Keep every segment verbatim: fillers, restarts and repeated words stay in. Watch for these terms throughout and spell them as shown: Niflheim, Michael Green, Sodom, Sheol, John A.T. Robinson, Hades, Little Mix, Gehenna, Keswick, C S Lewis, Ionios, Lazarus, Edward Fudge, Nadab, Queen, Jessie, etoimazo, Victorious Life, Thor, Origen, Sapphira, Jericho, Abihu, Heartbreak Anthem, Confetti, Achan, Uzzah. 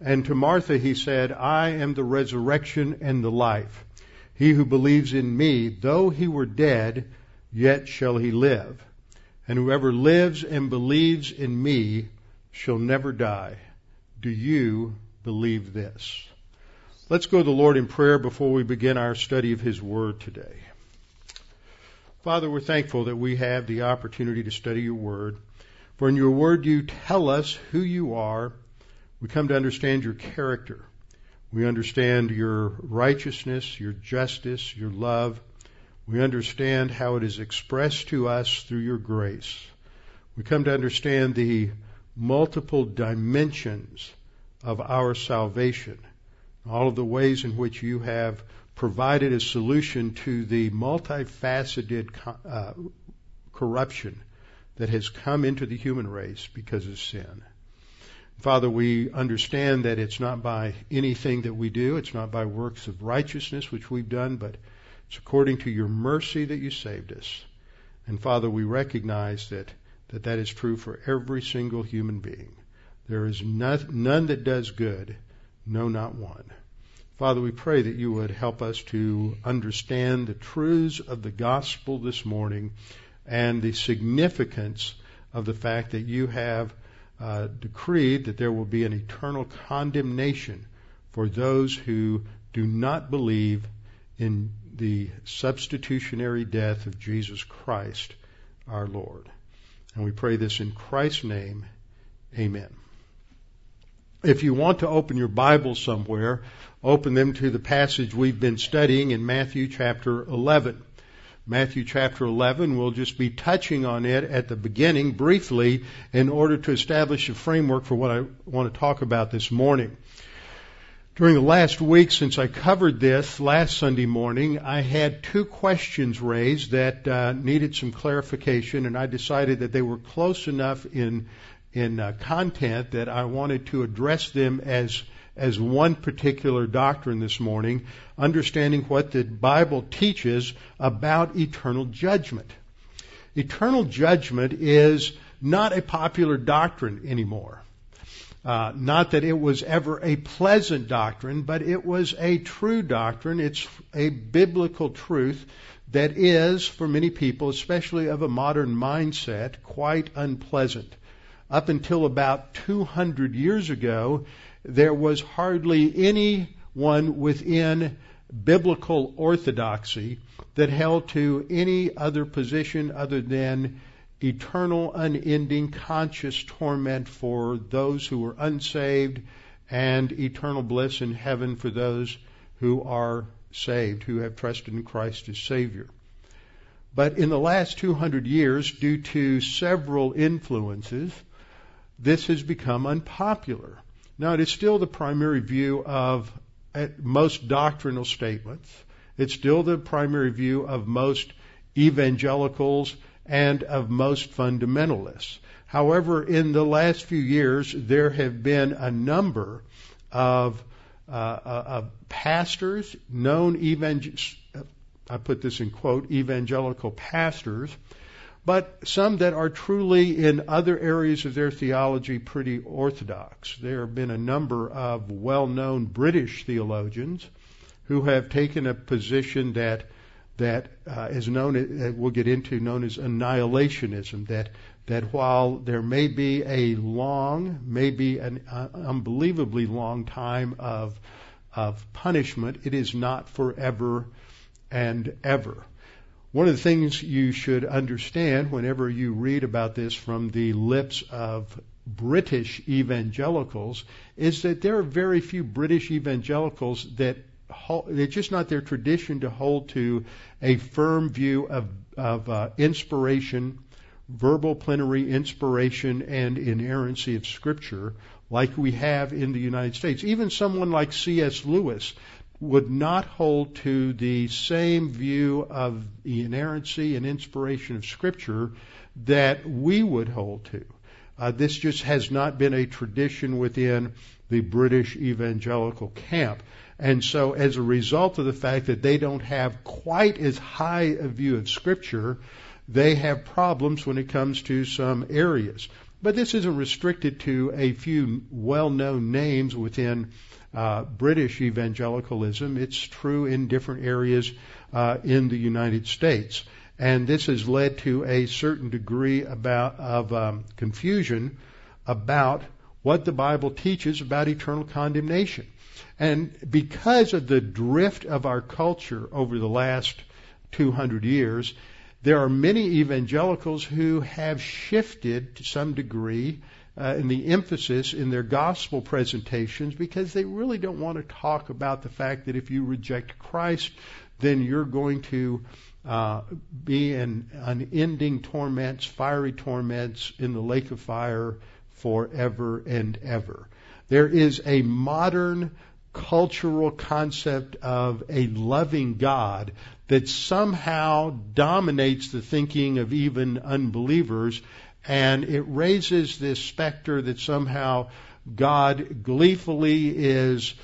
And to Martha he said, I am the resurrection and the life. He who believes in me, though he were dead, yet shall he live. And whoever lives and believes in me shall never die. Do you believe this? Let's go to the Lord in prayer before we begin our study of his word today. Father, we're thankful that we have the opportunity to study your word. For in your word you tell us who you are. We come to understand your character. We understand your righteousness, your justice, your love. We understand how it is expressed to us through your grace. We come to understand the multiple dimensions of our salvation, all of the ways in which you have provided a solution to the multifaceted uh, corruption that has come into the human race because of sin. Father, we understand that it's not by anything that we do, it's not by works of righteousness which we've done, but it's according to your mercy that you saved us. And Father, we recognize that that, that is true for every single human being. There is none, none that does good, no, not one. Father, we pray that you would help us to understand the truths of the gospel this morning and the significance of the fact that you have uh, decreed that there will be an eternal condemnation for those who do not believe in the substitutionary death of Jesus Christ, our Lord. And we pray this in Christ's name. Amen. If you want to open your Bible somewhere, open them to the passage we've been studying in Matthew chapter eleven. Matthew chapter eleven, we'll just be touching on it at the beginning briefly in order to establish a framework for what I want to talk about this morning. During the last week since I covered this last Sunday morning, I had two questions raised that uh, needed some clarification, and I decided that they were close enough in in uh, content that I wanted to address them as as one particular doctrine this morning, understanding what the Bible teaches about eternal judgment. Eternal judgment is not a popular doctrine anymore. Uh, not that it was ever a pleasant doctrine, but it was a true doctrine. It's a biblical truth that is, for many people, especially of a modern mindset, quite unpleasant. Up until about two hundred years ago, there was hardly anyone within biblical orthodoxy that held to any other position other than eternal, unending, conscious torment for those who are unsaved and eternal bliss in heaven for those who are saved, who have trusted in Christ as Savior. But in the last two hundred years, due to several influences, this has become unpopular. Now, it is still the primary view of most doctrinal statements. It's still the primary view of most evangelicals and of most fundamentalists. However, in the last few years, there have been a number of, uh, of pastors, known evangel- I put this in quote, evangelical pastors, but some that are truly in other areas of their theology pretty orthodox. There have been a number of well-known British theologians who have taken a position that that uh, is known, uh, we'll get into, known as annihilationism, that that while there may be a long, maybe an uh, unbelievably long time of of punishment, it is not forever and ever. One of the things you should understand whenever you read about this from the lips of British evangelicals is that there are very few British evangelicals that it's just not their tradition to hold to a firm view of, of uh, inspiration, verbal plenary inspiration and inerrancy of Scripture like we have in the United States. Even someone like C S. Lewis would not hold to the same view of the inerrancy and inspiration of Scripture that we would hold to. Uh, this just has not been a tradition within the British evangelical camp. And so as a result of the fact that they don't have quite as high a view of Scripture, they have problems when it comes to some areas. But this isn't restricted to a few well-known names within uh, British evangelicalism. It's true in different areas uh, in the United States. And this has led to a certain degree about of um, confusion about what the Bible teaches about eternal condemnation. And because of the drift of our culture over the last two hundred years, there are many evangelicals who have shifted to some degree uh, in the emphasis in their gospel presentations because they really don't want to talk about the fact that if you reject Christ, then you're going to Uh, be in unending torments, fiery torments in the lake of fire forever and ever. There is a modern cultural concept of a loving God that somehow dominates the thinking of even unbelievers, and it raises this specter that somehow God gleefully is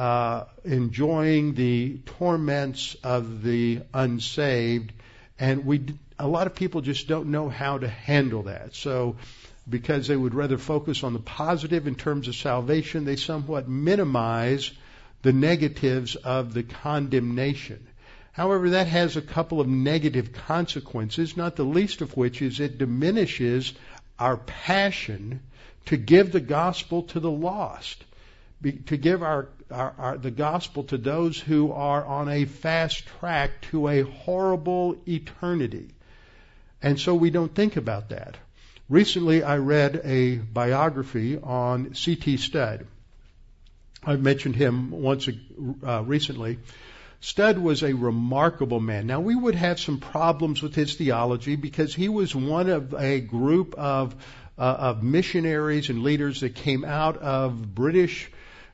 Uh, enjoying the torments of the unsaved, and we a lot of people just don't know how to handle that. So because they would rather focus on the positive in terms of salvation, they somewhat minimize the negatives of the condemnation. However, that has a couple of negative consequences, not the least of which is it diminishes our passion to give the gospel to the lost, be, to give our Our, our, the gospel to those who are on a fast track to a horrible eternity. And so we don't think about that. Recently, I read a biography on C T. Studd. I've mentioned him once uh, recently. Studd was a remarkable man. Now, we would have some problems with his theology because he was one of a group of, uh, of missionaries and leaders that came out of British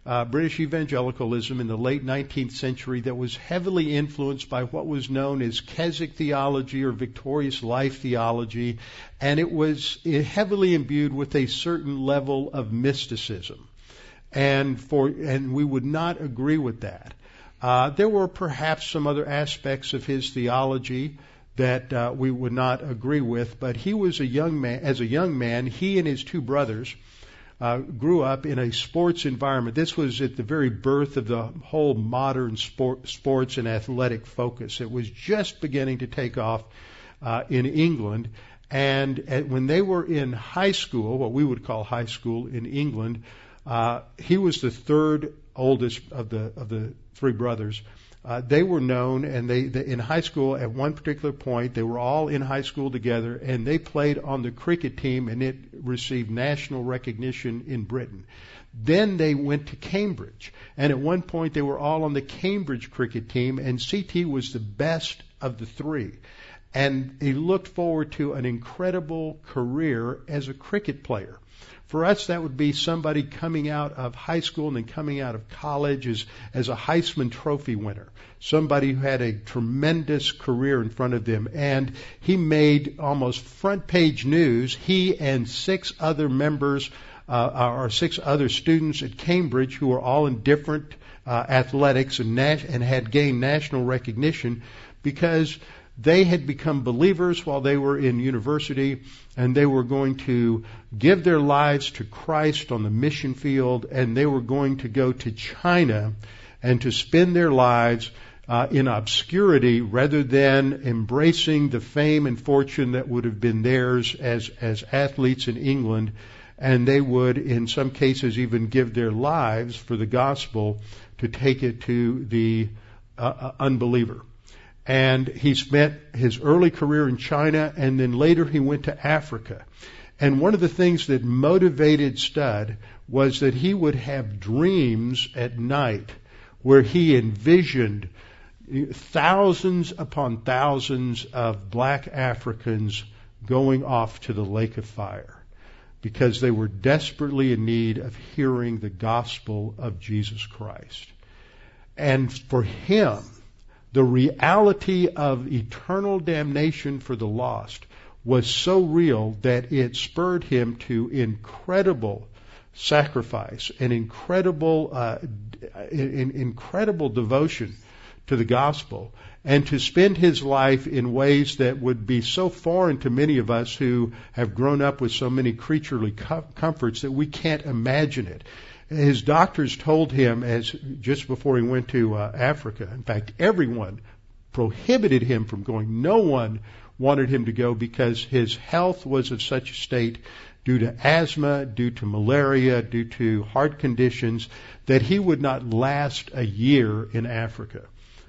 Uh, British evangelicalism in the late nineteenth century that was heavily influenced by what was known as Keswick theology or Victorious Life theology, and it was heavily imbued with a certain level of mysticism. And for and we would not agree with that. Uh, there were perhaps some other aspects of his theology that uh, we would not agree with, but he was a young man. As a young man, he and his two brothers Uh, grew up in a sports environment. This was at the very birth of the whole modern sport, sports and athletic focus. It was just beginning to take off uh, in England. And at, when they were in high school, what we would call high school in England, uh, he was the third oldest of the of the three brothers. Uh, they were known, and they, they in high school at one particular point, they were all in high school together, and they played on the cricket team, and it received national recognition in Britain. Then they went to Cambridge, and at one point they were all on the Cambridge cricket team, and C T was the best of the three. And he looked forward to an incredible career as a cricket player. For us, that would be somebody coming out of high school and then coming out of college as, as a Heisman Trophy winner, somebody who had a tremendous career in front of them. And he made almost front-page news. He and six other members uh, or six other students at Cambridge who were all in different uh, athletics and, nat- and had gained national recognition because they had become believers while they were in university, and they were going to give their lives to Christ on the mission field, and they were going to go to China and to spend their lives uh, in obscurity rather than embracing the fame and fortune that would have been theirs as, as athletes in England. And they would, in some cases, even give their lives for the gospel to take it to the uh, unbeliever. And he spent his early career in China, and then later he went to Africa. And one of the things that motivated Studd was that he would have dreams at night where he envisioned thousands upon thousands of black Africans going off to the lake of fire because they were desperately in need of hearing the gospel of Jesus Christ. And for him, the reality of eternal damnation for the lost was so real that it spurred him to incredible sacrifice and incredible, uh, in, incredible devotion to the gospel, and to spend his life in ways that would be so foreign to many of us who have grown up with so many creaturely com- comforts that we can't imagine it. His doctors told him, as just before he went to uh, Africa, in fact, everyone prohibited him from going. No one wanted him to go because his health was of such a state due to asthma, due to malaria, due to heart conditions, that he would not last a year in Africa.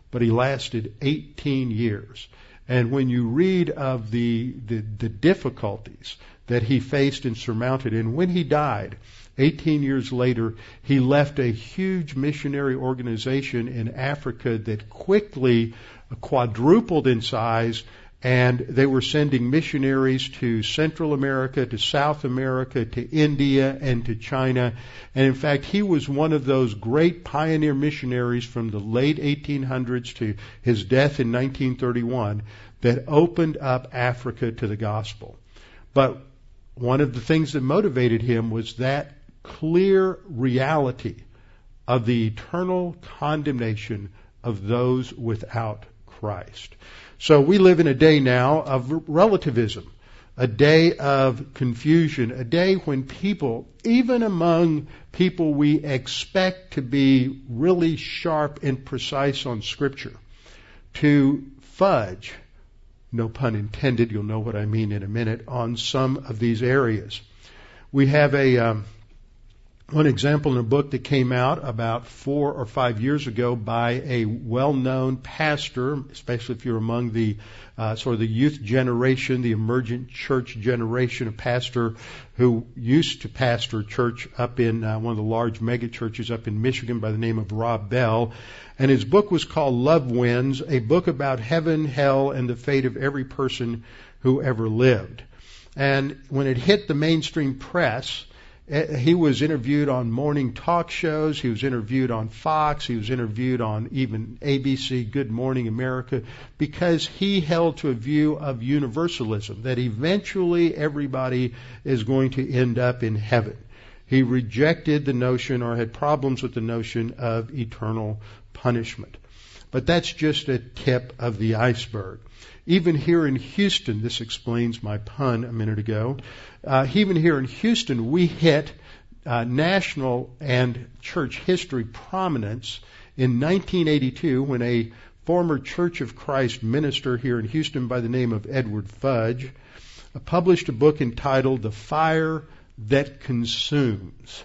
But he lasted eighteen years. And when you read of the, the, the difficulties that he faced and surmounted, and when he died, eighteen years later, he left a huge missionary organization in Africa that quickly quadrupled in size, and they were sending missionaries to Central America, to South America, to India, and to China. And in fact, he was one of those great pioneer missionaries from the late eighteen hundreds to his death in nineteen thirty-one that opened up Africa to the gospel. But one of the things that motivated him was that clear reality of the eternal condemnation of those without Christ. So we live in a day now of relativism, a day of confusion, a day when people, even among people we expect to be really sharp and precise on Scripture, to fudge, no pun intended, you'll know what I mean in a minute, on some of these areas. We have a um, one example in a book that came out about four or five years ago by a well-known pastor, especially if you're among the uh, sort of the youth generation, the emergent church generation, a pastor who used to pastor church up in uh, one of the large mega churches up in Michigan by the name of Rob Bell. And his book was called Love Wins, a book about heaven, hell, and the fate of every person who ever lived. And when it hit the mainstream press, he was interviewed on morning talk shows. He was interviewed on Fox. He was interviewed on even A B C, Good Morning America, because he held to a view of universalism, that eventually everybody is going to end up in heaven. He rejected the notion, or had problems with the notion, of eternal punishment. But that's just a tip of the iceberg. Even here in Houston, this explains my pun a minute ago, uh, even here in Houston, we hit uh, national and church history prominence in nineteen eighty-two when a former Church of Christ minister here in Houston by the name of Edward Fudge published a book entitled The Fire That Consumes,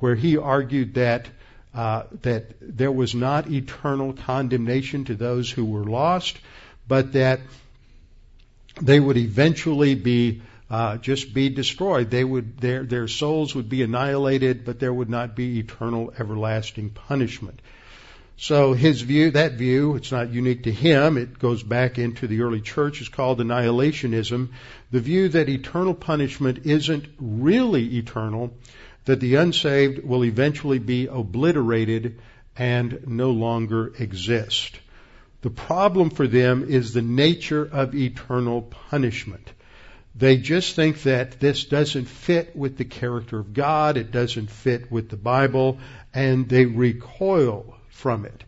where he argued that uh, that there was not eternal condemnation to those who were lost, but that they would eventually be uh, just be destroyed. They would their their souls would be annihilated, but there would not be eternal, everlasting punishment. So his view, that view, it's not unique to him. It goes back into the early church. It's called annihilationism, the view that eternal punishment isn't really eternal, that the unsaved will eventually be obliterated and no longer exist. The problem for them is the nature of eternal punishment. They just think that this doesn't fit with the character of God, it doesn't fit with the Bible, and they recoil from it.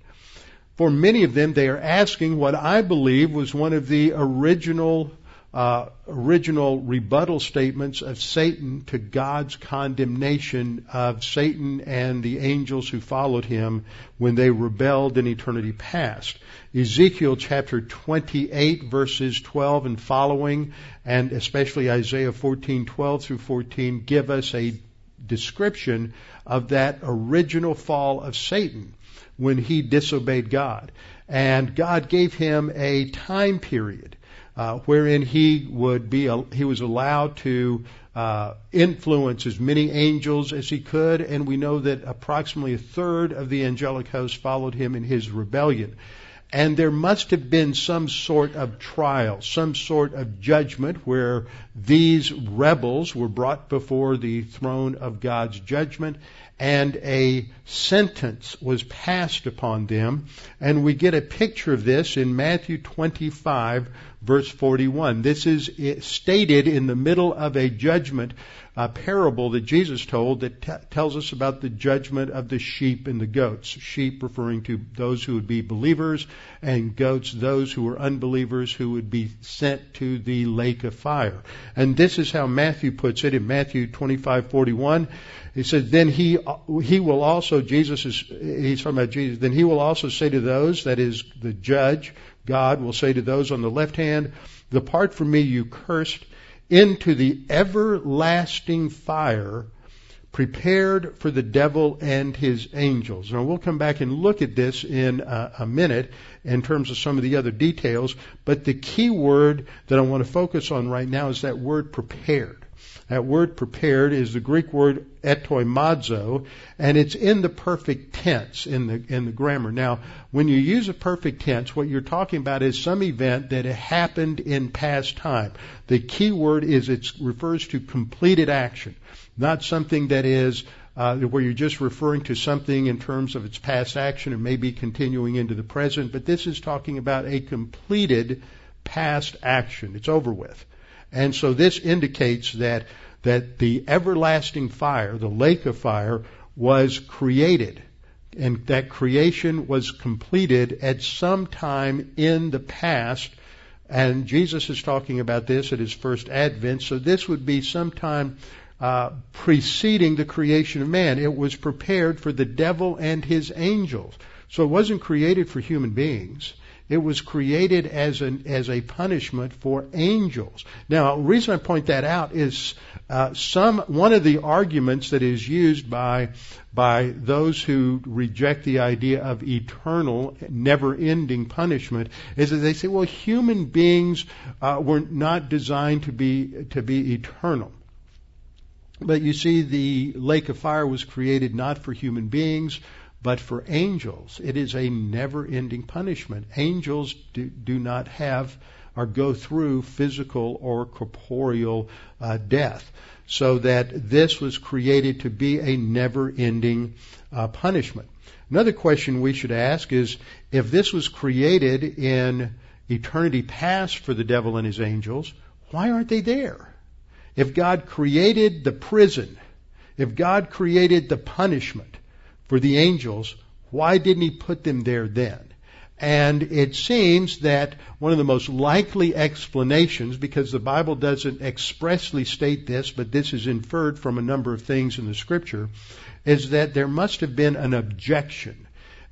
For many of them, they are asking what I believe was one of the original uh, original rebuttal statements of Satan to God's condemnation of Satan and the angels who followed him when they rebelled in eternity past. Ezekiel chapter twenty-eight, verses twelve and following, and especially Isaiah fourteen twelve through fourteen, give us a description of that original fall of Satan when he disobeyed God. And God gave him a time period uh, wherein he would be a, he was allowed to uh, influence as many angels as he could, and we know that approximately a third of the angelic host followed him in his rebellion. And there must have been some sort of trial, some sort of judgment where these rebels were brought before the throne of God's judgment, and a sentence was passed upon them. And we get a picture of this in Matthew twenty-five, verse forty-one. This is stated in the middle of a judgment, a parable that Jesus told that t- tells us about the judgment of the sheep and the goats. Sheep referring to those who would be believers, and goats those who were unbelievers who would be sent to the lake of fire. And this is how Matthew puts it in Matthew twenty-five forty-one. He says, then he he will also, Jesus is, he's talking about Jesus, then he will also say to those, that is the judge, God will say to those on the left hand, depart from me, you cursed, into the everlasting fire prepared for the devil and his angels. Now, we'll come back and look at this in a, a minute in terms of some of the other details, but the key word that I want to focus on right now is that word prepared. That word prepared is the Greek word etoimazo, and it's in the perfect tense in the in the grammar. Now, when you use a perfect tense, what you're talking about is some event that happened in past time. The key word is it refers to completed action, not something that is uh, where you're just referring to something in terms of its past action and maybe continuing into the present, but this is talking about a completed past action. It's over with. And so this indicates that that the everlasting fire, the lake of fire, was created, and that creation was completed at some time in the past. And Jesus is talking about this at his first advent, so this would be sometime uh, preceding the creation of man. It was prepared for the devil and his angels. So it wasn't created for human beings. It was created as an as a punishment for angels. Now, the reason I point that out is uh, some one of the arguments that is used by by those who reject the idea of eternal, never-ending punishment is that they say, well, human beings uh, were not designed to be to be eternal. But you see, the lake of fire was created not for human beings, but for angels. It is a never-ending punishment. Angels do, do not have or go through physical or corporeal uh, death, so that this was created to be a never-ending uh, punishment. Another question we should ask is, if this was created in eternity past for the devil and his angels, why aren't they there? If God created the prison, if God created the punishment for the angels, why didn't he put them there then? And it seems that one of the most likely explanations, because the Bible doesn't expressly state this, but this is inferred from a number of things in the Scripture, is that there must have been an objection.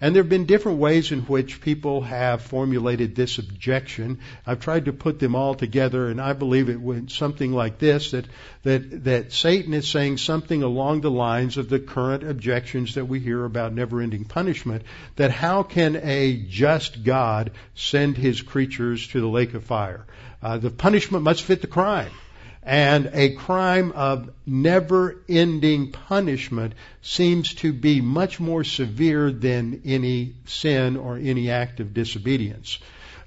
And there have been different ways in which people have formulated this objection. I've tried to put them all together, and I believe it went something like this, that that that Satan is saying something along the lines of the current objections that we hear about never-ending punishment, that how can a just God send his creatures to the lake of fire? Uh, the punishment must fit the crime. And a crime of never-ending punishment seems to be much more severe than any sin or any act of disobedience.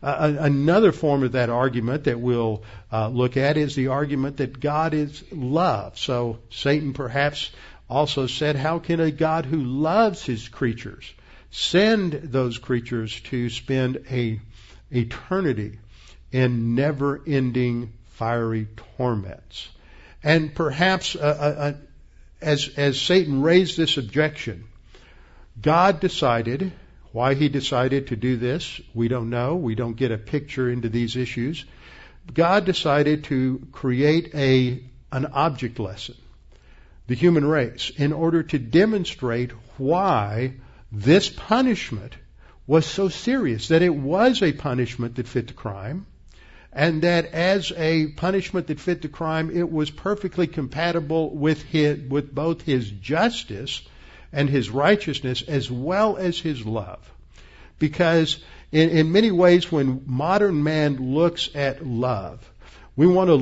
Uh, another form of that argument that we'll uh, look at is the argument that God is love. So Satan perhaps also said, how can a God who loves his creatures send those creatures to spend a eternity in never-ending fiery torments? And perhaps uh, uh, as as Satan raised this objection, God decided, why he decided to do this, we don't know. We don't get a picture into these issues. God decided to create a an object lesson, the human race, in order to demonstrate why this punishment was so serious, that it was a punishment that fit the crime, and that as a punishment that fit the crime, it was perfectly compatible with his, with both his justice and his righteousness, as well as his love. Because in, in many ways, when modern man looks at love, we want to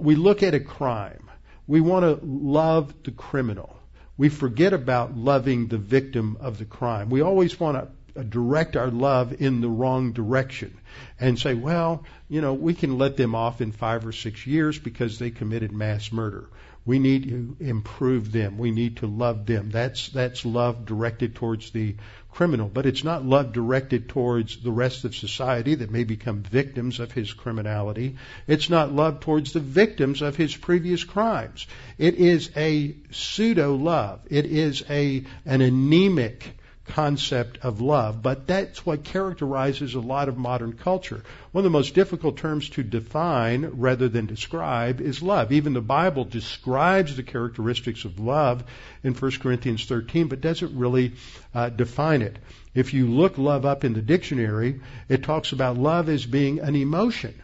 we look at a crime. We want to love the criminal. We forget about loving the victim of the crime. We always want to direct our love in the wrong direction and say, well, you know, we can let them off in five or six years because they committed mass murder. We need to improve them. We need to love them. That's that's love directed towards the criminal, but it's not love directed towards the rest of society that may become victims of his criminality. It's not love towards the victims of his previous crimes. It is a pseudo-love. It is a an anemic concept of love, but that's what characterizes a lot of modern culture. One of the most difficult terms to define rather than describe is love. Even the Bible describes the characteristics of love in First Corinthians thirteen, but doesn't really uh, define it. If you look love up in the dictionary, it talks about love as being an emotion.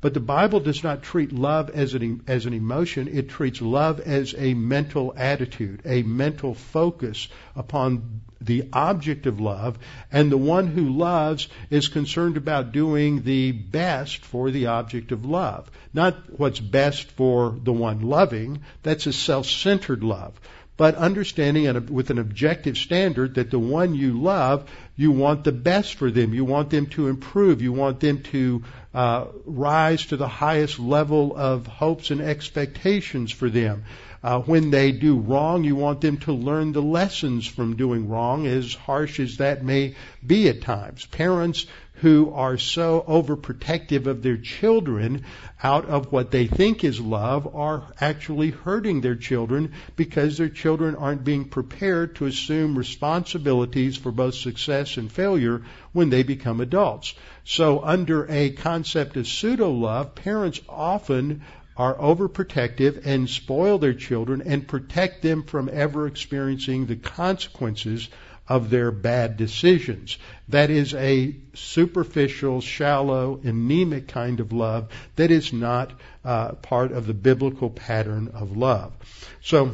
But the Bible does not treat love as an, as an emotion. It treats love as a mental attitude, a mental focus upon the object of love, and the one who loves is concerned about doing the best for the object of love, not what's best for the one loving. That's a self-centered love. But understanding with an objective standard that the one you love, you want the best for them. You want them to improve. You want them to uh, rise to the highest level of hopes and expectations for them. Uh, when they do wrong, you want them to learn the lessons from doing wrong, as harsh as that may be at times. Parents who are so overprotective of their children out of what they think is love are actually hurting their children because their children aren't being prepared to assume responsibilities for both success and failure when they become adults. So under a concept of pseudo-love, parents often are overprotective and spoil their children and protect them from ever experiencing the consequences of their bad decisions. That is a superficial, shallow, anemic kind of love that is not uh, part of the biblical pattern of love. So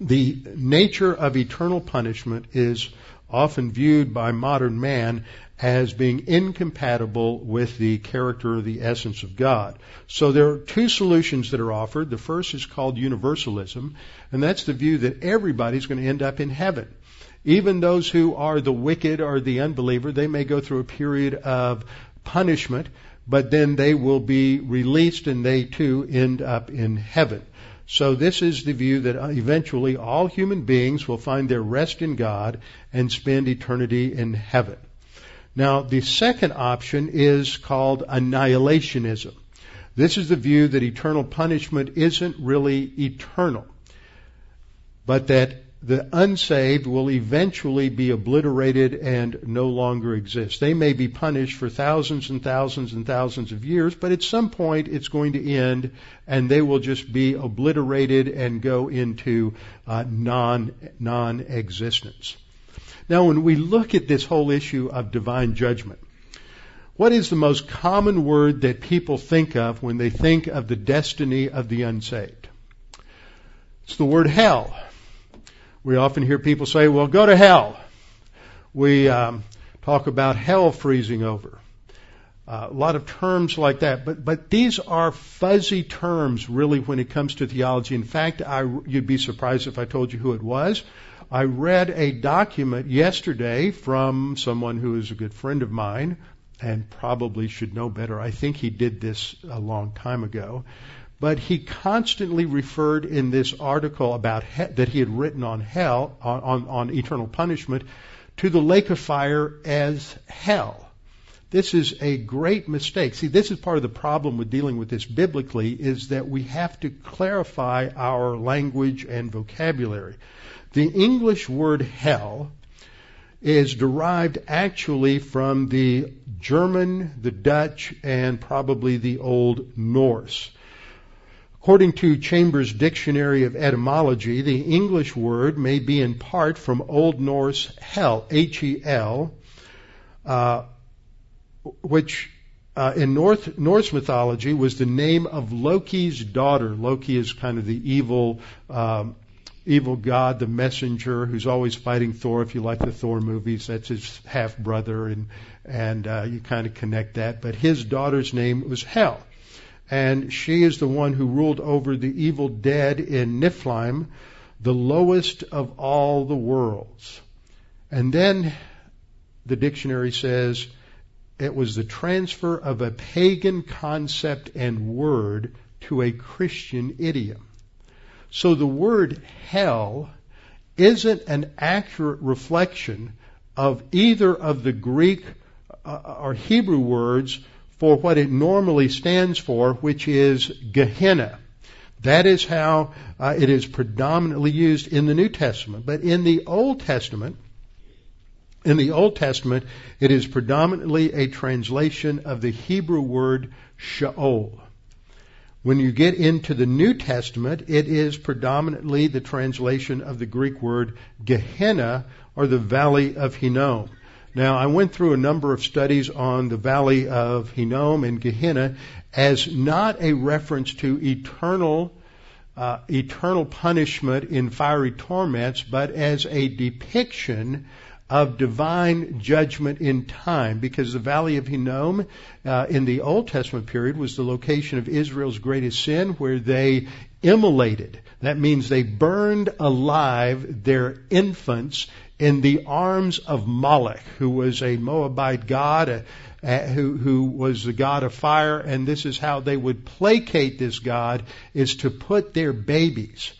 the nature of eternal punishment is often viewed by modern man as being incompatible with the character or the essence of God. So there are two solutions that are offered. The first is called universalism, and that's the view that everybody's going to end up in heaven. Even those who are the wicked or the unbeliever, they may go through a period of punishment, but then they will be released and they too end up in heaven. So this is the view that eventually all human beings will find their rest in God and spend eternity in heaven. Now, the second option is called annihilationism. This is the view that eternal punishment isn't really eternal, but that the unsaved will eventually be obliterated and no longer exist. They may be punished for thousands and thousands and thousands of years, but at some point it's going to end and they will just be obliterated and go into uh, non, non-existence. Now, when we look at this whole issue of divine judgment, what is the most common word that people think of when they think of the destiny of the unsaved? It's the word hell. We often hear people say, well, go to hell. We um, talk about hell freezing over. Uh, a lot of terms like that. But but these are fuzzy terms, really, when it comes to theology. In fact, I, you'd be surprised if I told you who it was. I read a document yesterday from someone who is a good friend of mine and probably should know better. I think he did this a long time ago. But he constantly referred in this article about he- that he had written on hell, on, on, on eternal punishment, to the lake of fire as hell. This is a great mistake. See, this is part of the problem with dealing with this biblically, is that we have to clarify our language and vocabulary. The English word hell is derived actually from the German, the Dutch, and probably the Old Norse. According to Chambers' Dictionary of Etymology, the English word may be in part from Old Norse hel, H E L, uh, which uh, in North, Norse mythology was the name of Loki's daughter. Loki is kind of the evil um, evil god, the messenger, who's always fighting Thor. If you like the Thor movies, that's his half-brother, and, and uh, you kind of connect that. But his daughter's name was Hel. And she is the one who ruled over the evil dead in Niflheim, the lowest of all the worlds. And then the dictionary says it was the transfer of a pagan concept and word to a Christian idiom. So the word hell isn't an accurate reflection of either of the Greek or Hebrew words for what it normally stands for, which is Gehenna. That is how uh, it is predominantly used in the New Testament. But in the Old Testament, in the Old Testament, it is predominantly a translation of the Hebrew word Sheol. When you get into the New Testament, it is predominantly the translation of the Greek word Gehenna, or the Valley of Hinnom. Now, I went through a number of studies on the Valley of Hinnom and Gehenna as not a reference to eternal, uh, eternal punishment in fiery torments, but as a depiction of divine judgment in time, because the Valley of Hinnom uh, in the Old Testament period was the location of Israel's greatest sin, where they immolated. That means they burned alive their infants in the arms of Moloch, who was a Moabite god, a, a, who, who was the god of fire. And this is how they would placate this god, is to put their babies,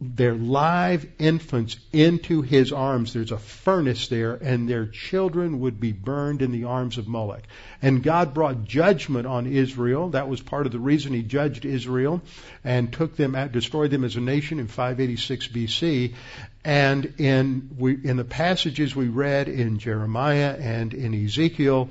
their live infants, into his arms. There's a furnace there, and their children would be burned in the arms of Moloch. And God brought judgment on Israel. That was part of the reason he judged Israel and took them out, destroyed them as a nation in five eighty-six B C. And in we, in the passages we read in Jeremiah and in Ezekiel,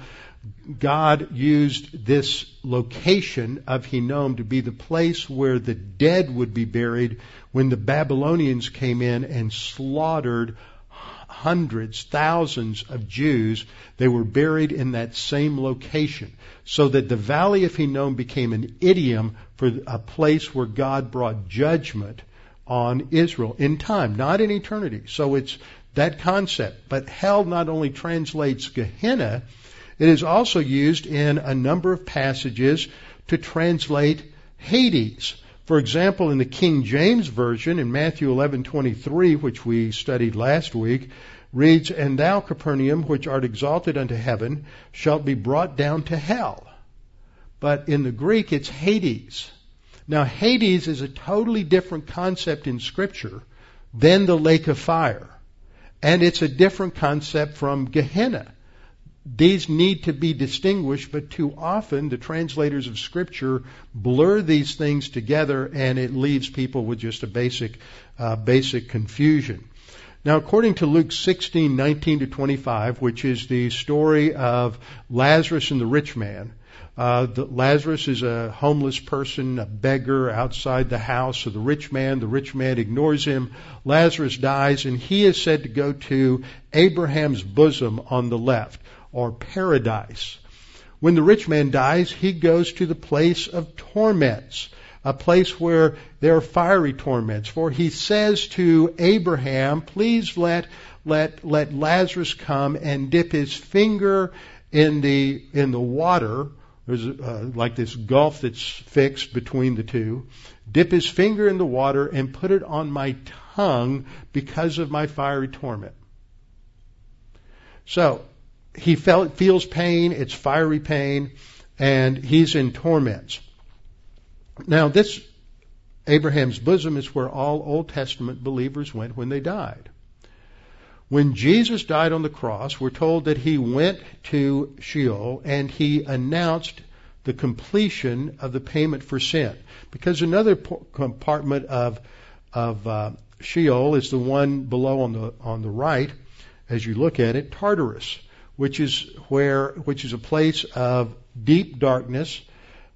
God used this location of Hinnom to be the place where the dead would be buried when the Babylonians came in and slaughtered hundreds, thousands of Jews. They were buried in that same location, so that the Valley of Hinnom became an idiom for a place where God brought judgment on Israel in time, not in eternity. So it's that concept. But hell not only translates Gehenna, it is also used in a number of passages to translate Hades. For example, in the King James Version, in Matthew eleven twenty-three, which we studied last week, reads, "And thou, Capernaum, which art exalted unto heaven, shalt be brought down to hell." But in the Greek, it's Hades. Now, Hades is a totally different concept in Scripture than the lake of fire, and it's a different concept from Gehenna. These need to be distinguished, but too often the translators of Scripture blur these things together, and it leaves people with just a basic, uh, basic confusion. Now, according to Luke sixteen nineteen to twenty-five, which is the story of Lazarus and the rich man, Uh, the, Lazarus is a homeless person, a beggar outside the house of the rich man. The rich man ignores him. Lazarus dies, and he is said to go to Abraham's bosom on the left, or paradise. When the rich man dies, he goes to the place of torments, a place where there are fiery torments. For he says to Abraham, "Please let let let Lazarus come and dip his finger in the in the water." There's uh, like this gulf that's fixed between the two. "Dip his finger in the water and put it on my tongue because of my fiery torment." So he felt, feels pain. It's fiery pain, and he's in torments. Now, this Abraham's bosom is where all Old Testament believers went when they died. When Jesus died on the cross, we're told that he went to Sheol and he announced the completion of the payment for sin. Because another compartment of of uh, Sheol is the one below on the on the right, as you look at it, Tartarus, which is where which is a place of deep darkness,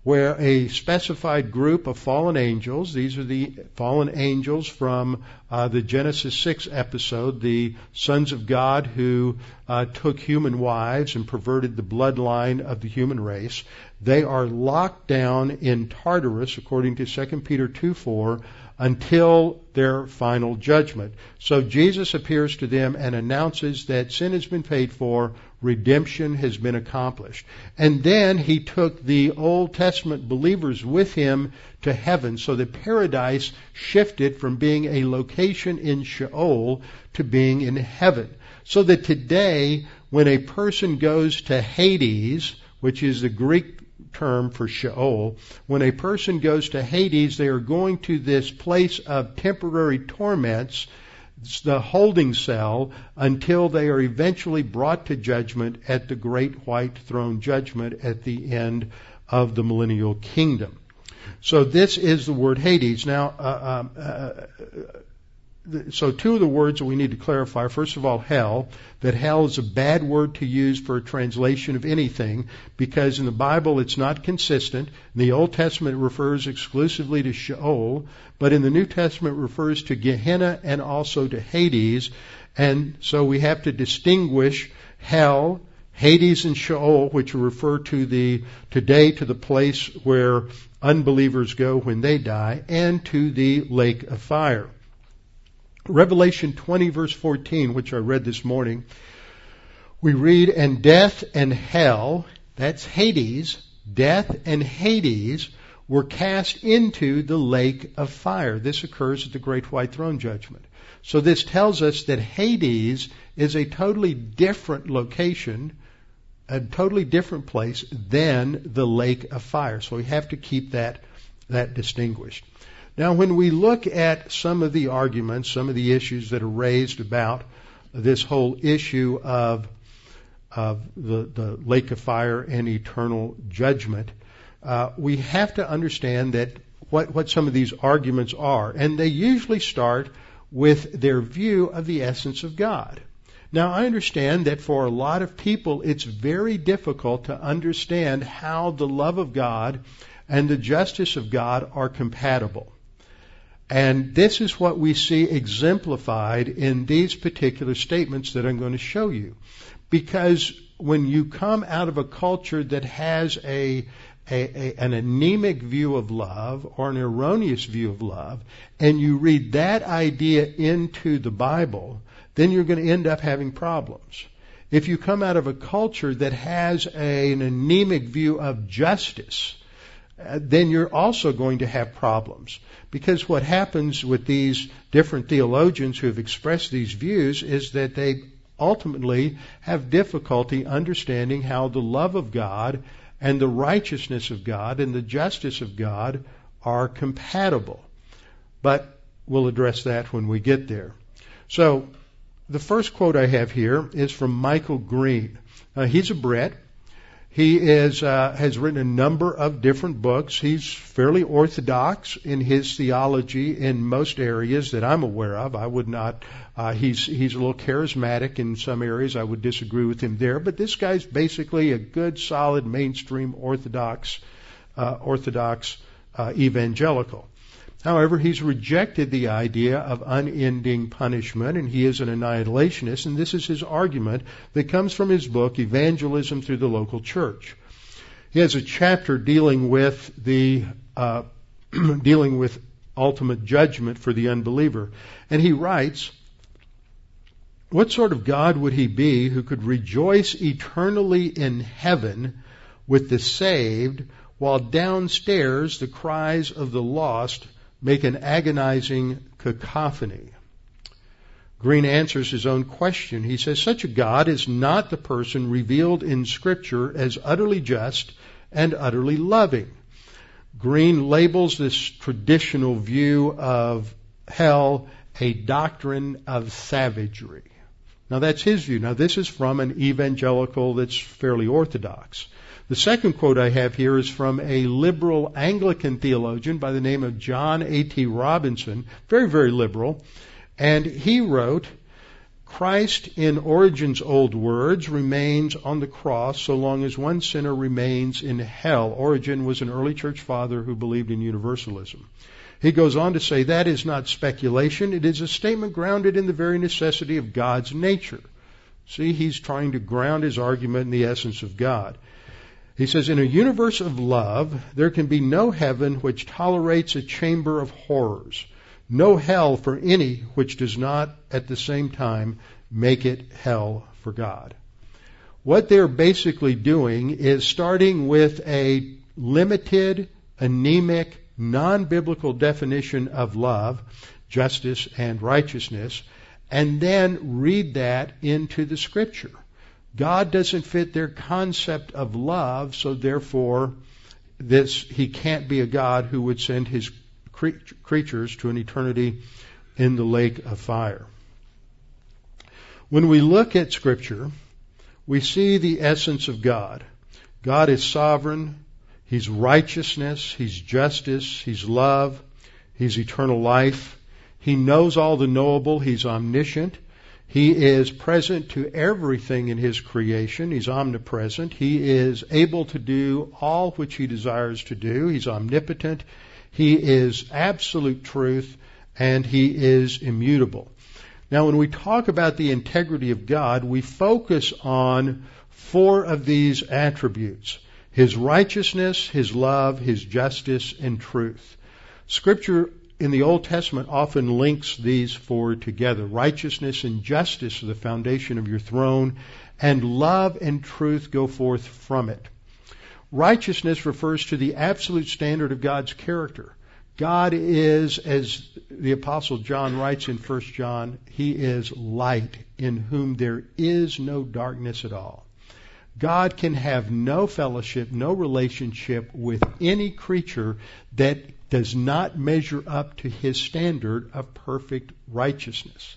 where a specified group of fallen angels — these are the fallen angels from uh, the Genesis six episode, the sons of God who uh, took human wives and perverted the bloodline of the human race — they are locked down in Tartarus, according to Second Peter two four, until their final judgment. So Jesus appears to them and announces that sin has been paid for, redemption has been accomplished. And then he took the Old Testament believers with him to heaven, so that paradise shifted from being a location in Sheol to being in heaven. So that today when a person goes to Hades, which is the Greek term for Sheol, when a person goes to Hades, they are going to this place of temporary torments, it's the holding cell, until they are eventually brought to judgment at the great white throne judgment at the end of the millennial kingdom. So this is the word Hades. Now, uh, uh, uh, so two of the words that we need to clarify. First of all, hell, that hell is a bad word to use for a translation of anything, because in the Bible it's not consistent. In the Old Testament it refers exclusively to Sheol, but in the New Testament it refers to Gehenna and also to Hades, and so we have to distinguish hell, Hades, and Sheol, which refer to the today to the place where unbelievers go when they die, and to the lake of fire. Revelation twenty, verse fourteen, which I read this morning, we read, "And death and hell," that's Hades, "death and Hades were cast into the lake of fire." This occurs at the Great White Throne Judgment. So this tells us that Hades is a totally different location, a totally different place than the lake of fire. So we have to keep that, that distinguished. Now, when we look at some of the arguments, some of the issues that are raised about this whole issue of, of the, the lake of fire and eternal judgment, uh, we have to understand that what, what some of these arguments are. And they usually start with their view of the essence of God. Now, I understand that for a lot of people, it's very difficult to understand how the love of God and the justice of God are compatible. And this is what we see exemplified in these particular statements that I'm going to show you. Because when you come out of a culture that has a, a, a an anemic view of love or an erroneous view of love, and you read that idea into the Bible, then you're going to end up having problems. If you come out of a culture that has a, an anemic view of justice, Uh, then you're also going to have problems. Because what happens with these different theologians who have expressed these views is that they ultimately have difficulty understanding how the love of God and the righteousness of God and the justice of God are compatible. But we'll address that when we get there. So the first quote I have here is from Michael Green. Uh, he's a Brit. He is uh, has written a number of different books. He's fairly orthodox in his theology in most areas that I'm aware of. I would not. Uh, he's he's a little charismatic in some areas. I would disagree with him there. But this guy's basically a good, solid, mainstream orthodox uh, orthodox uh, evangelical. However, he's rejected the idea of unending punishment, and he is an annihilationist, and this is his argument that comes from his book, Evangelism Through the Local Church. He has a chapter dealing with the uh, dealing with ultimate judgment for the unbeliever, and he writes, "What sort of God would he be who could rejoice eternally in heaven with the saved, while downstairs the cries of the lost make an agonizing cacophony?" Green answers his own question. He says, "Such a God is not the person revealed in Scripture as utterly just and utterly loving." Green labels this traditional view of hell a doctrine of savagery. Now, that's his view. Now, this is from an evangelical that's fairly orthodox. The second quote I have here is from a liberal Anglican theologian by the name of John A T Robinson, very, very liberal, and he wrote, "Christ, in Origen's old words, remains on the cross so long as one sinner remains in hell." Origen was an early church father who believed in universalism. He goes on to say, "That is not speculation. It is a statement grounded in the very necessity of God's nature." See, he's trying to ground his argument in the essence of God. He says, "In a universe of love, there can be no heaven which tolerates a chamber of horrors, no hell for any which does not at the same time make it hell for God." What they're basically doing is starting with a limited, anemic, non-biblical definition of love, justice, and righteousness, and then read that into the Scripture. God doesn't fit their concept of love, so therefore this he can't be a God who would send his cre- creatures to an eternity in the lake of fire. When we look at Scripture, we see the essence of God. God is sovereign. He's righteousness. He's justice. He's love. He's eternal life. He knows all the knowable. He's omniscient. He is present to everything in his creation. He's omnipresent. He is able to do all which he desires to do. He's omnipotent. He is absolute truth, and he is immutable. Now, when we talk about the integrity of God, we focus on four of these attributes: his righteousness, his love, his justice, and truth. Scripture in the Old Testament often links these four together. Righteousness and justice are the foundation of your throne, and love and truth go forth from it. Righteousness refers to the absolute standard of God's character. God is, as the Apostle John writes in First John, he is light in whom there is no darkness at all. God can have no fellowship, no relationship with any creature that does not measure up to his standard of perfect righteousness.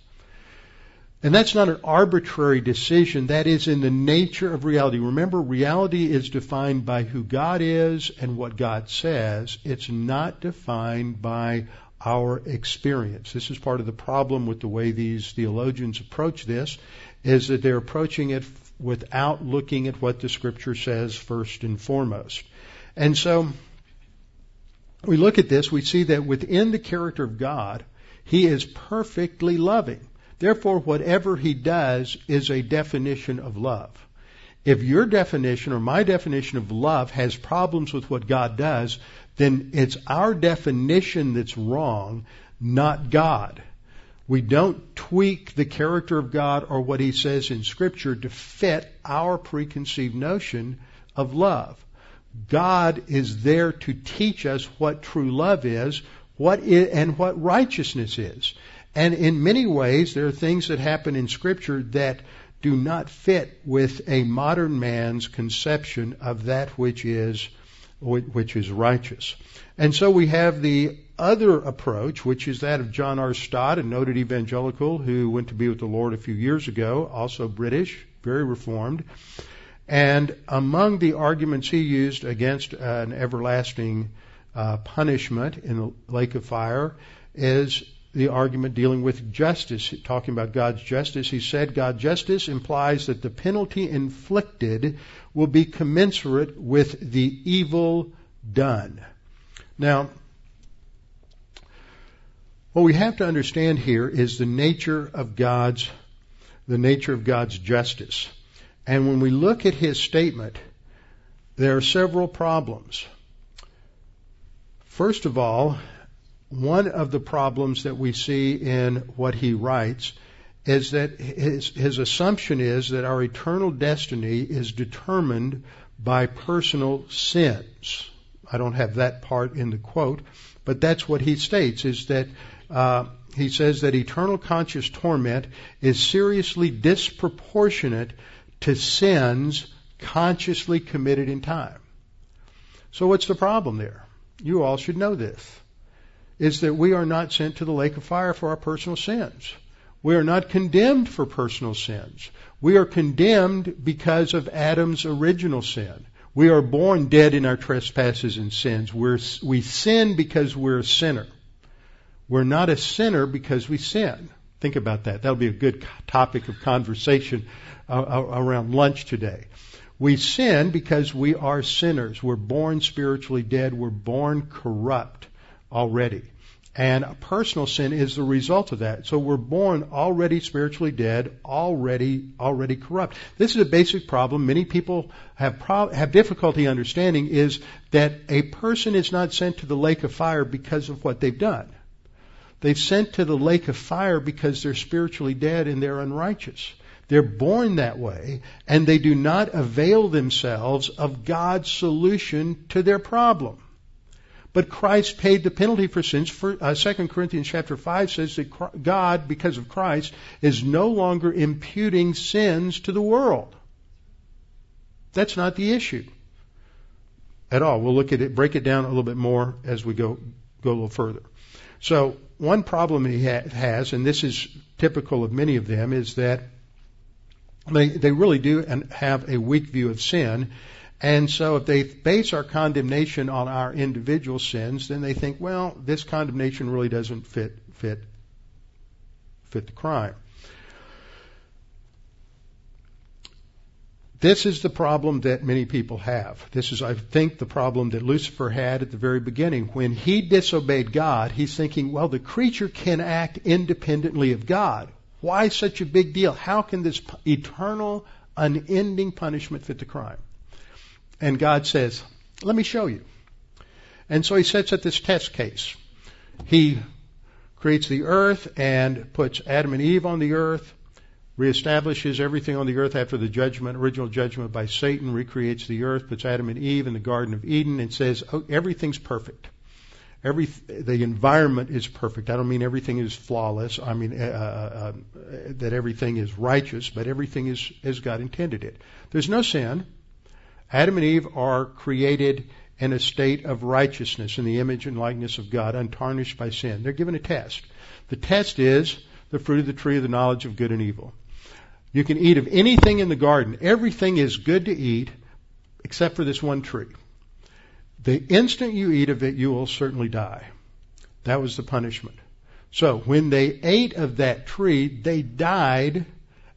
And that's not an arbitrary decision. That is in the nature of reality. Remember, reality is defined by who God is and what God says. It's not defined by our experience. This is part of the problem with the way these theologians approach this, is that they're approaching it without looking at what the Scripture says first and foremost. And so we look at this, we see that within the character of God, he is perfectly loving. Therefore, whatever he does is a definition of love. If your definition or my definition of love has problems with what God does, then it's our definition that's wrong, not God. We don't tweak the character of God or what he says in Scripture to fit our preconceived notion of love. God is there to teach us what true love is, what is, and what righteousness is. And in many ways, there are things that happen in Scripture that do not fit with a modern man's conception of that which is which is righteous. And so we have the other approach, which is that of John R. Stott, a noted evangelical who went to be with the Lord a few years ago, also British, very reformed. And among the arguments he used against an everlasting uh, punishment in the lake of fire is the argument dealing with justice, talking about God's justice. He said, God's justice implies that the penalty inflicted will be commensurate with the evil done. Now, what we have to understand here is the nature of God's, the nature of God's justice. And when we look at his statement, there are several problems. First of all, one of the problems that we see in what he writes is that his, his assumption is that our eternal destiny is determined by personal sins. I don't have that part in the quote, but that's what he states, is that uh, he says that eternal conscious torment is seriously disproportionate to sins consciously committed in time. So what's the problem there? You all should know this, is that we are not sent to the lake of fire for our personal sins. We are not condemned for personal sins. We are condemned because of Adam's original sin. We are born dead in our trespasses and sins. We're, we sin because we're a sinner. We're not a sinner because we sin. Think about that. That'll be a good topic of conversation uh, around lunch today. We sin because we are sinners. We're born spiritually dead. We're born corrupt already. And a personal sin is the result of that. So we're born already spiritually dead, already already corrupt. This is a basic problem many people have pro- have difficulty understanding, is that a person is not sent to the lake of fire because of what they've done. They've sent to the lake of fire because they're spiritually dead and they're unrighteous. They're born that way, and they do not avail themselves of God's solution to their problem. But Christ paid the penalty for sins. For, uh, Second Corinthians chapter five says that God, because of Christ, is no longer imputing sins to the world. That's not the issue at all. We'll look at it, break it down a little bit more as we go, go a little further. So one problem he ha- has, and this is typical of many of them, is that they, they really do and have a weak view of sin. And so if they base our condemnation on our individual sins, then they think, well, this condemnation really doesn't fit fit fit the crime. This is the problem that many people have. This is, I think, the problem that Lucifer had at the very beginning. When he disobeyed God, he's thinking, well, the creature can act independently of God. Why such a big deal? How can this eternal, unending punishment fit the crime? And God says, let me show you. And so he sets up this test case. He creates the earth and puts Adam and Eve on the earth, reestablishes everything on the earth after the judgment, original judgment by Satan, recreates the earth, puts Adam and Eve in the Garden of Eden, and says, oh, everything's perfect. Every the environment is perfect. I don't mean everything is flawless. I mean uh, uh, uh, that everything is righteous, but everything is as God intended it. There's no sin. Adam and Eve are created in a state of righteousness in the image and likeness of God, untarnished by sin. They're given a test. The test is the fruit of the tree of the knowledge of good and evil. You can eat of anything in the garden. Everything is good to eat except for this one tree. The instant you eat of it, you will certainly die. That was the punishment. So when they ate of that tree, they died,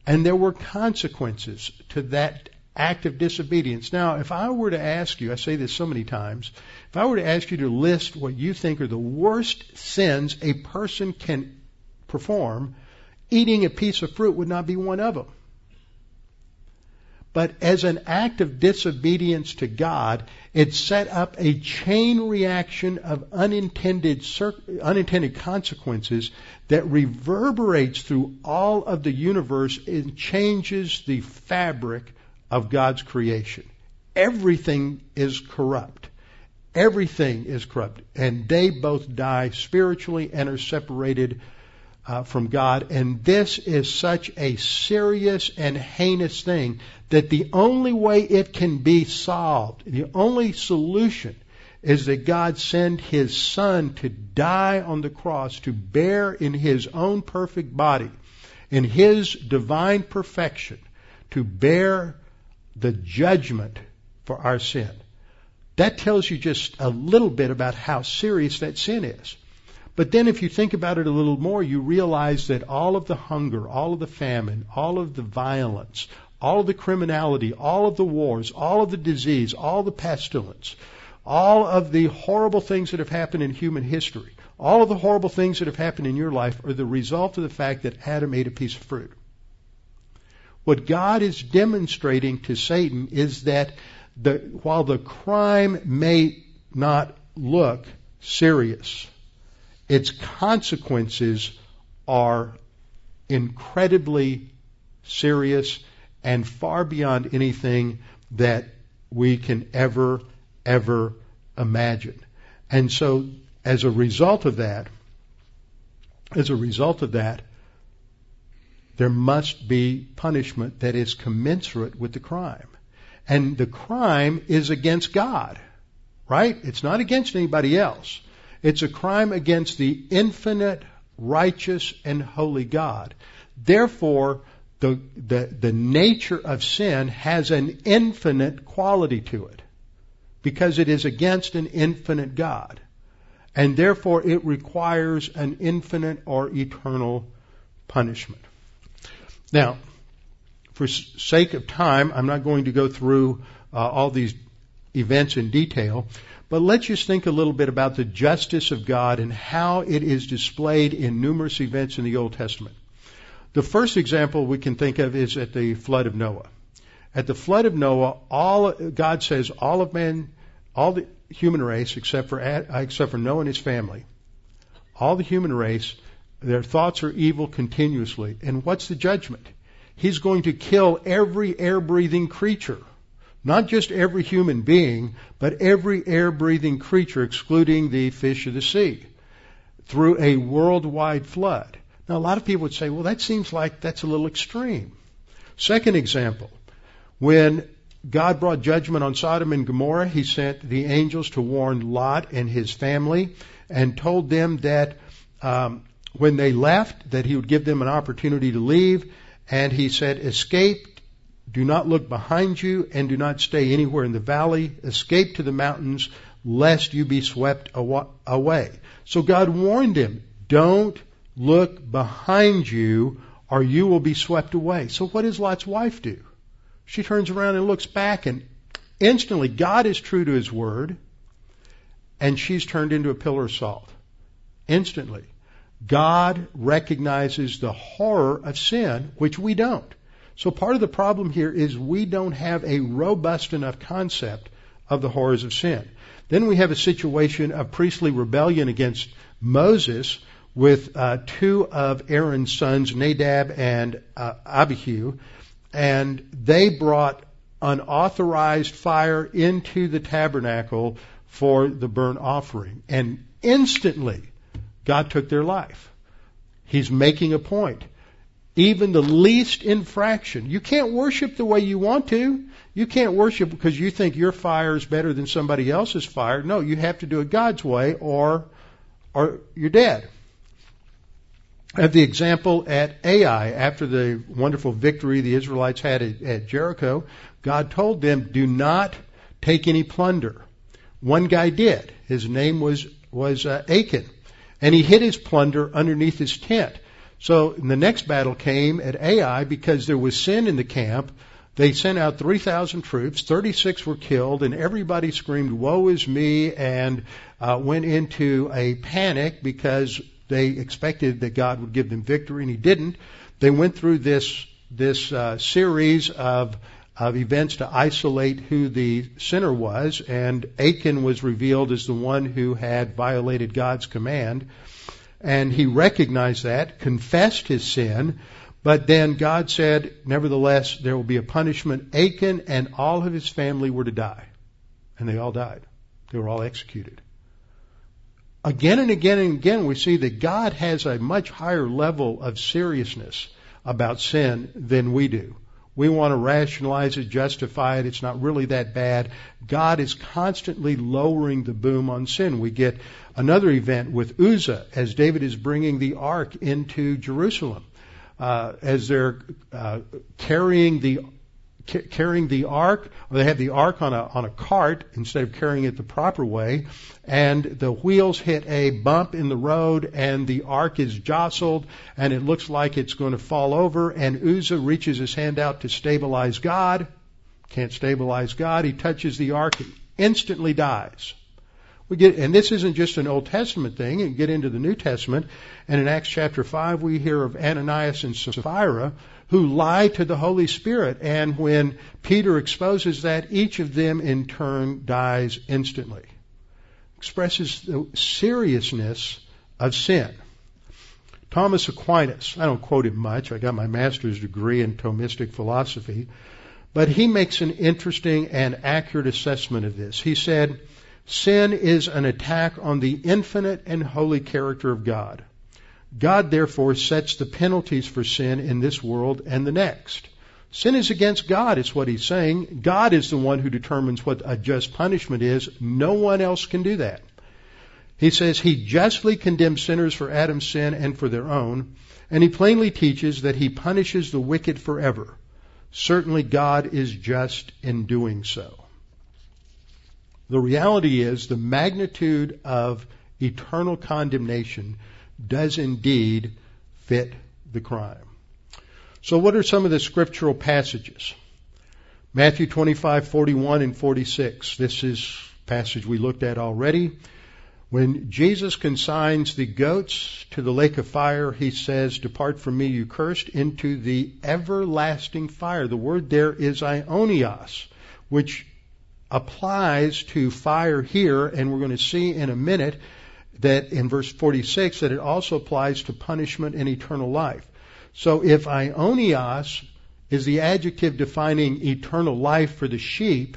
and there were consequences to that act of disobedience. Now, if I were to ask you, I say this so many times, if I were to ask you to list what you think are the worst sins a person can perform, eating a piece of fruit would not be one of them. But as an act of disobedience to God, it set up a chain reaction of unintended unintended consequences that reverberates through all of the universe and changes the fabric of God's creation. Everything is corrupt. Everything is corrupt. And they both die spiritually and are separated uh, from God. And this is such a serious and heinous thing that the only way it can be solved, the only solution, is that God send His Son to die on the cross, to bear in His own perfect body, in His divine perfection, to bear the judgment for our sin. That tells you just a little bit about how serious that sin is. But then if you think about it a little more, you realize that all of the hunger, all of the famine, all of the violence, all of the criminality, all of the wars, all of the disease, all the pestilence, all of the horrible things that have happened in human history, all of the horrible things that have happened in your life are the result of the fact that Adam ate a piece of fruit. What God is demonstrating to Satan is that the, while the crime may not look serious, its consequences are incredibly serious and far beyond anything that we can ever, ever imagine. And so as a result of that, as a result of that, there must be punishment that is commensurate with the crime. And the crime is against God, right? It's not against anybody else. It's a crime against the infinite, righteous, and holy God. Therefore, the, the, the nature of sin has an infinite quality to it because it is against an infinite God. And therefore, it requires an infinite or eternal punishment. Now, for sake of time, I'm not going to go through uh, all these events in detail, but let's just think a little bit about the justice of God and how it is displayed in numerous events in the Old Testament. The first example we can think of is at the flood of Noah. At the flood of Noah, all God says all of man, all the human race, except for except for Noah and his family, all the human race, their thoughts are evil continuously. And what's the judgment? He's going to kill every air-breathing creature. Not just every human being, but every air-breathing creature, excluding the fish of the sea, through a worldwide flood. Now, a lot of people would say, well, that seems like that's a little extreme. Second example, when God brought judgment on Sodom and Gomorrah. He sent the angels to warn Lot and his family and told them that um, when they left, that he would give them an opportunity to leave. And he said, escape, do not look behind you, and do not stay anywhere in the valley. Escape to the mountains, lest you be swept away. So God warned him, don't look behind you, or you will be swept away. So what does Lot's wife do? She turns around and looks back, and instantly God is true to his word, and she's turned into a pillar of salt. Instantly. God recognizes the horror of sin, which we don't. So part of the problem here is we don't have a robust enough concept of the horrors of sin. Then we have a situation of priestly rebellion against Moses with uh, two of Aaron's sons, Nadab and uh, Abihu, and they brought unauthorized fire into the tabernacle for the burnt offering. And instantly, God took their life. He's making a point. Even the least infraction. You can't worship the way you want to. You can't worship because you think your fire is better than somebody else's fire. No, you have to do it God's way or, or you're dead. I have the example at Ai. After the wonderful victory the Israelites had at, at Jericho, God told them, do not take any plunder. One guy did. His name was, was uh, Achan. And he hid his plunder underneath his tent. So the next battle came at Ai because there was sin in the camp. They sent out three thousand troops, thirty-six were killed, and everybody screamed, woe is me, and uh, went into a panic because they expected that God would give them victory, and he didn't. They went through this this uh, series of, of events to isolate who the sinner was, and Achan was revealed as the one who had violated God's command. And he recognized that, confessed his sin, but then God said, nevertheless, there will be a punishment. Achan and all of his family were to die. And they all died. They were all executed. Again and again and again, we see that God has a much higher level of seriousness about sin than we do. We want to rationalize it, justify it. It's not really that bad. God is constantly lowering the boom on sin. We get another event with Uzzah as David is bringing the ark into Jerusalem. Uh, as they're uh, carrying the ca- carrying the ark, or they have the ark on a on a cart instead of carrying it the proper way, and the wheels hit a bump in the road, and the ark is jostled, and it looks like it's going to fall over, and Uzzah reaches his hand out to stabilize God. Can't stabilize God. He touches the ark, and instantly dies. We get, and this isn't just an Old Testament thing, and get into the New Testament, and in Acts chapter five we hear of Ananias and Sapphira who lied to the Holy Spirit, and when Peter exposes that, each of them in turn dies instantly. Expresses the seriousness of sin. Thomas Aquinas, I don't quote him much, I got my master's degree in Thomistic philosophy, but he makes an interesting and accurate assessment of this. He said, sin is an attack on the infinite and holy character of God. God, therefore, sets the penalties for sin in this world and the next. Sin is against God, is what he's saying. God is the one who determines what a just punishment is. No one else can do that. He says he justly condemns sinners for Adam's sin and for their own, and he plainly teaches that he punishes the wicked forever. Certainly God is just in doing so. The reality is the magnitude of eternal condemnation does indeed fit the crime. So what are some of the scriptural passages? Matthew twenty-five, forty-one and forty-six. This is a passage we looked at already. When Jesus consigns the goats to the lake of fire, he says, depart from me, you cursed, into the everlasting fire. The word there is Ionios, which applies to fire here, and we're going to see in a minute that in verse forty-six that it also applies to punishment and eternal life. So if Ionios is the adjective defining eternal life for the sheep,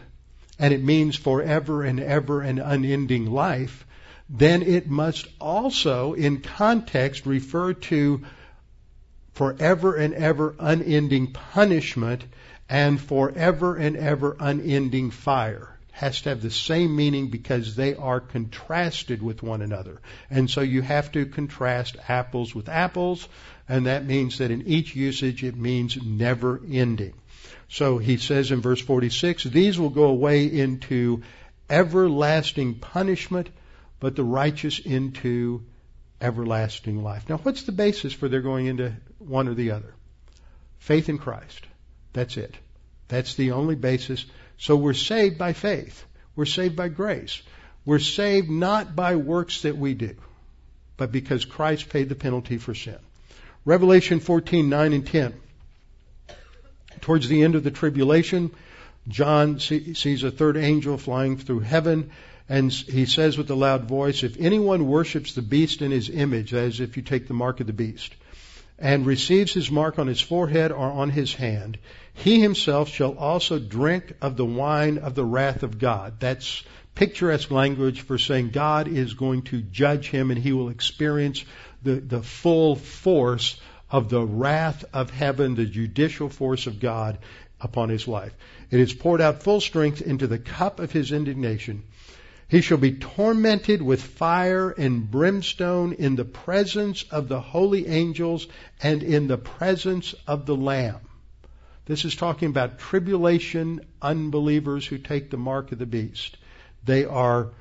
and it means forever and ever and unending life, then it must also, in context, refer to forever and ever unending punishment and forever and ever unending fire. Has to have the same meaning because they are contrasted with one another. And so you have to contrast apples with apples, and that means that in each usage it means never ending. So he says in verse forty-six, these will go away into everlasting punishment, but the righteous into everlasting life. Now, what's the basis for their going into one or the other? Faith in Christ. That's it. That's the only basis. So we're saved by faith. We're saved by grace. We're saved not by works that we do, but because Christ paid the penalty for sin. Revelation fourteen, nine and ten. Towards the end of the tribulation, John sees a third angel flying through heaven, and he says with a loud voice, if anyone worships the beast in his image, that is, if you take the mark of the beast, and receives his mark on his forehead or on his hand, he himself shall also drink of the wine of the wrath of God. That's picturesque language for saying God is going to judge him, and he will experience the, the full force of the wrath of heaven, the judicial force of God upon his life. It is poured out full strength into the cup of his indignation. He shall be tormented with fire and brimstone in the presence of the holy angels and in the presence of the Lamb. This is talking about tribulation unbelievers who take the mark of the beast. They are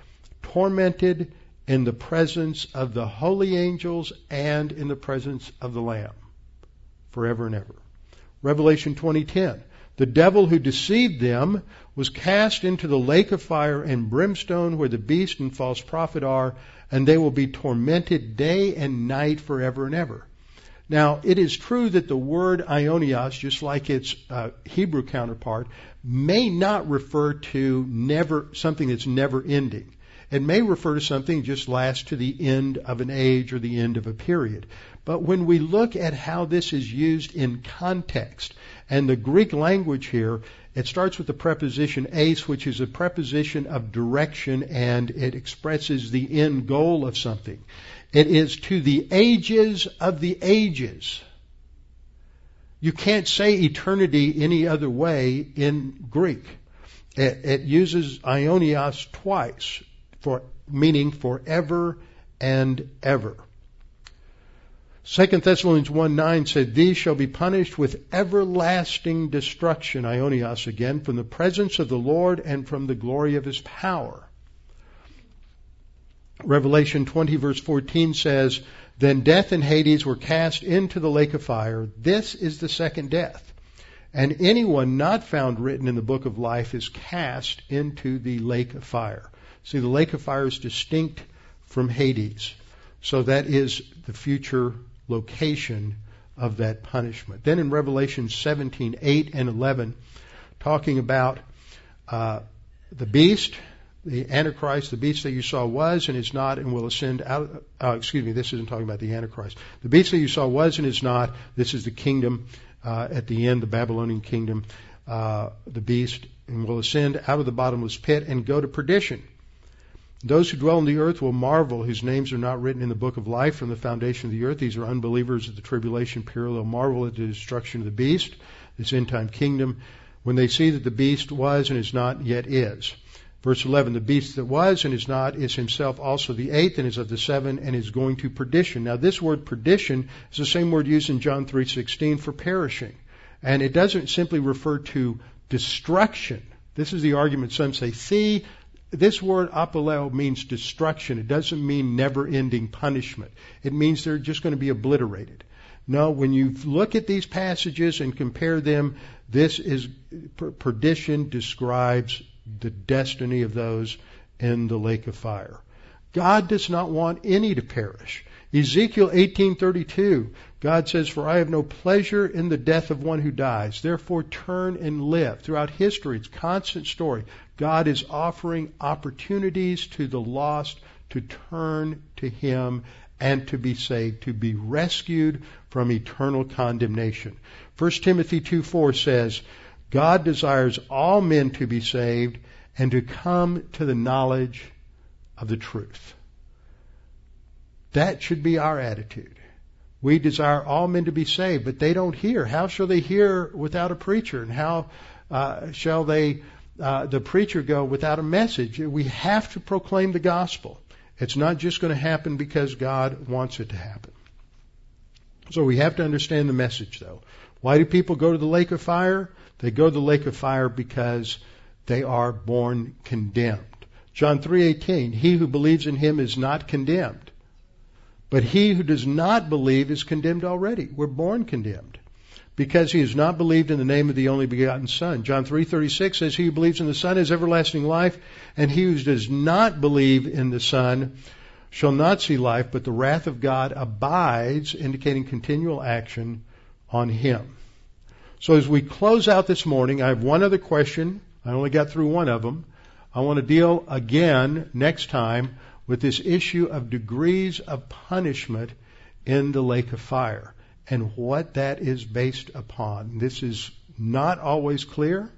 tormented in the presence of the holy angels and in the presence of the Lamb forever and ever. Revelation twenty ten. The devil who deceived them was cast into the lake of fire and brimstone where the beast and false prophet are, and they will be tormented day and night forever and ever. Now, it is true that the word Ionios, just like its uh, Hebrew counterpart, may not refer to never something that's never ending. It may refer to something just lasts to the end of an age or the end of a period. But when we look at how this is used in context, and the Greek language here, it starts with the preposition ace, which is a preposition of direction, and it expresses the end goal of something. It is to the ages of the ages. You can't say eternity any other way in Greek. It, it uses Ionios twice, for meaning forever and ever. Second Thessalonians one nine said, these shall be punished with everlasting destruction, Ionios again, from the presence of the Lord and from the glory of his power. Revelation twenty verse fourteen says, then death and Hades were cast into the lake of fire. This is the second death. And anyone not found written in the book of life is cast into the lake of fire. See, the lake of fire is distinct from Hades. So that is the future location of that punishment. Then in Revelation seventeen, eight and eleven, talking about uh, the beast, the Antichrist, the beast that you saw was and is not and will ascend out, uh, excuse me, this isn't talking about the Antichrist. The beast that you saw was and is not, this is the kingdom uh, at the end, the Babylonian kingdom, uh, the beast, and will ascend out of the bottomless pit and go to perdition. Those who dwell on the earth will marvel, whose names are not written in the book of life from the foundation of the earth. These are unbelievers at the tribulation period. They'll marvel at the destruction of the beast, this end-time kingdom, when they see that the beast was and is not, yet is. Verse eleven, the beast that was and is not is himself also the eighth and is of the seven and is going to perdition. Now, this word perdition is the same word used in John three sixteen for perishing. And it doesn't simply refer to destruction. This is the argument some say, see, this word apoleo means destruction. It doesn't mean never-ending punishment. It means they're just going to be obliterated. No, when you look at these passages and compare them, this is perdition describes the destiny of those in the lake of fire. God does not want any to perish. Ezekiel eighteen thirty-two, God says, for I have no pleasure in the death of one who dies. Therefore turn and live. Throughout history, it's a constant story. God is offering opportunities to the lost to turn to him and to be saved, to be rescued from eternal condemnation. First Timothy two four says, God desires all men to be saved and to come to the knowledge of the truth. That should be our attitude. We desire all men to be saved, but they don't hear. How shall they hear without a preacher? And how uh, shall they, uh, the preacher go without a message? We have to proclaim the gospel. It's not just going to happen because God wants it to happen. So we have to understand the message, though. Why do people go to the lake of fire? They go to the lake of fire because they are born condemned. John three eighteen, he who believes in him is not condemned, but he who does not believe is condemned already. We're born condemned because he has not believed in the name of the only begotten Son. John three thirty-six says, he who believes in the Son has everlasting life, and he who does not believe in the Son shall not see life, but the wrath of God abides, indicating continual action on him. So as we close out this morning, I have one other question. I only got through one of them. I want to deal again next time with this issue of degrees of punishment in the lake of fire and what that is based upon. This is not always clear,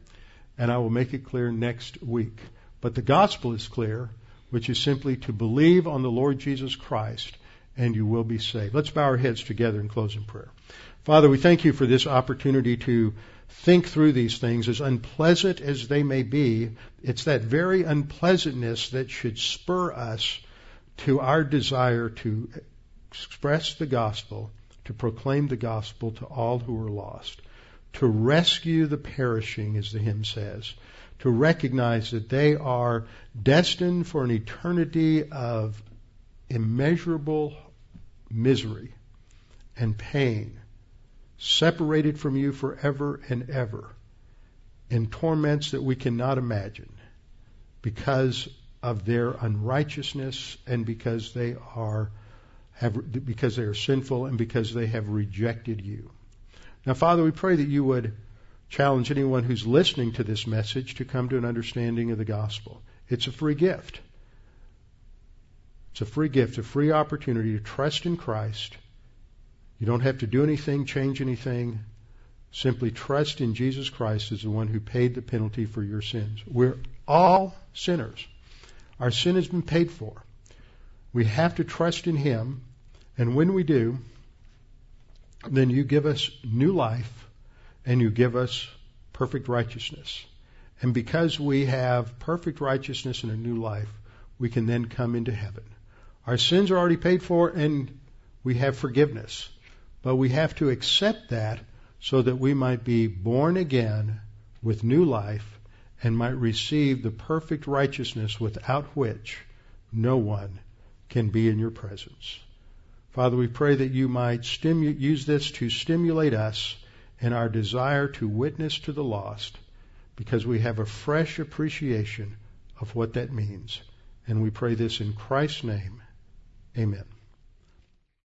and I will make it clear next week. But the gospel is clear, which is simply to believe on the Lord Jesus Christ, and you will be saved. Let's bow our heads together and close in prayer. Father, we thank you for this opportunity to think through these things, as unpleasant as they may be. It's that very unpleasantness that should spur us to our desire to express the gospel, to proclaim the gospel to all who are lost, to rescue the perishing, as the hymn says, to recognize that they are destined for an eternity of immeasurable misery and pain, separated from you forever and ever, in torments that we cannot imagine because of their unrighteousness and because they are have because they are sinful and because they have rejected you. Now, Father, we pray that you would challenge anyone who's listening to this message to come to an understanding of the gospel. It's a free gift. It's a free gift, a free opportunity to trust in Christ. You don't have to do anything, change anything. Simply trust in Jesus Christ as the one who paid the penalty for your sins. We're all sinners. Our sin has been paid for. We have to trust in him. And when we do, then you give us new life, and you give us perfect righteousness. And because we have perfect righteousness and a new life, we can then come into heaven. Our sins are already paid for, and we have forgiveness. But we have to accept that so that we might be born again with new life and might receive the perfect righteousness without which no one can be in your presence. Father, we pray that you might stimu- use this to stimulate us and our desire to witness to the lost, because we have a fresh appreciation of what that means. And we pray this in Christ's name. Amen.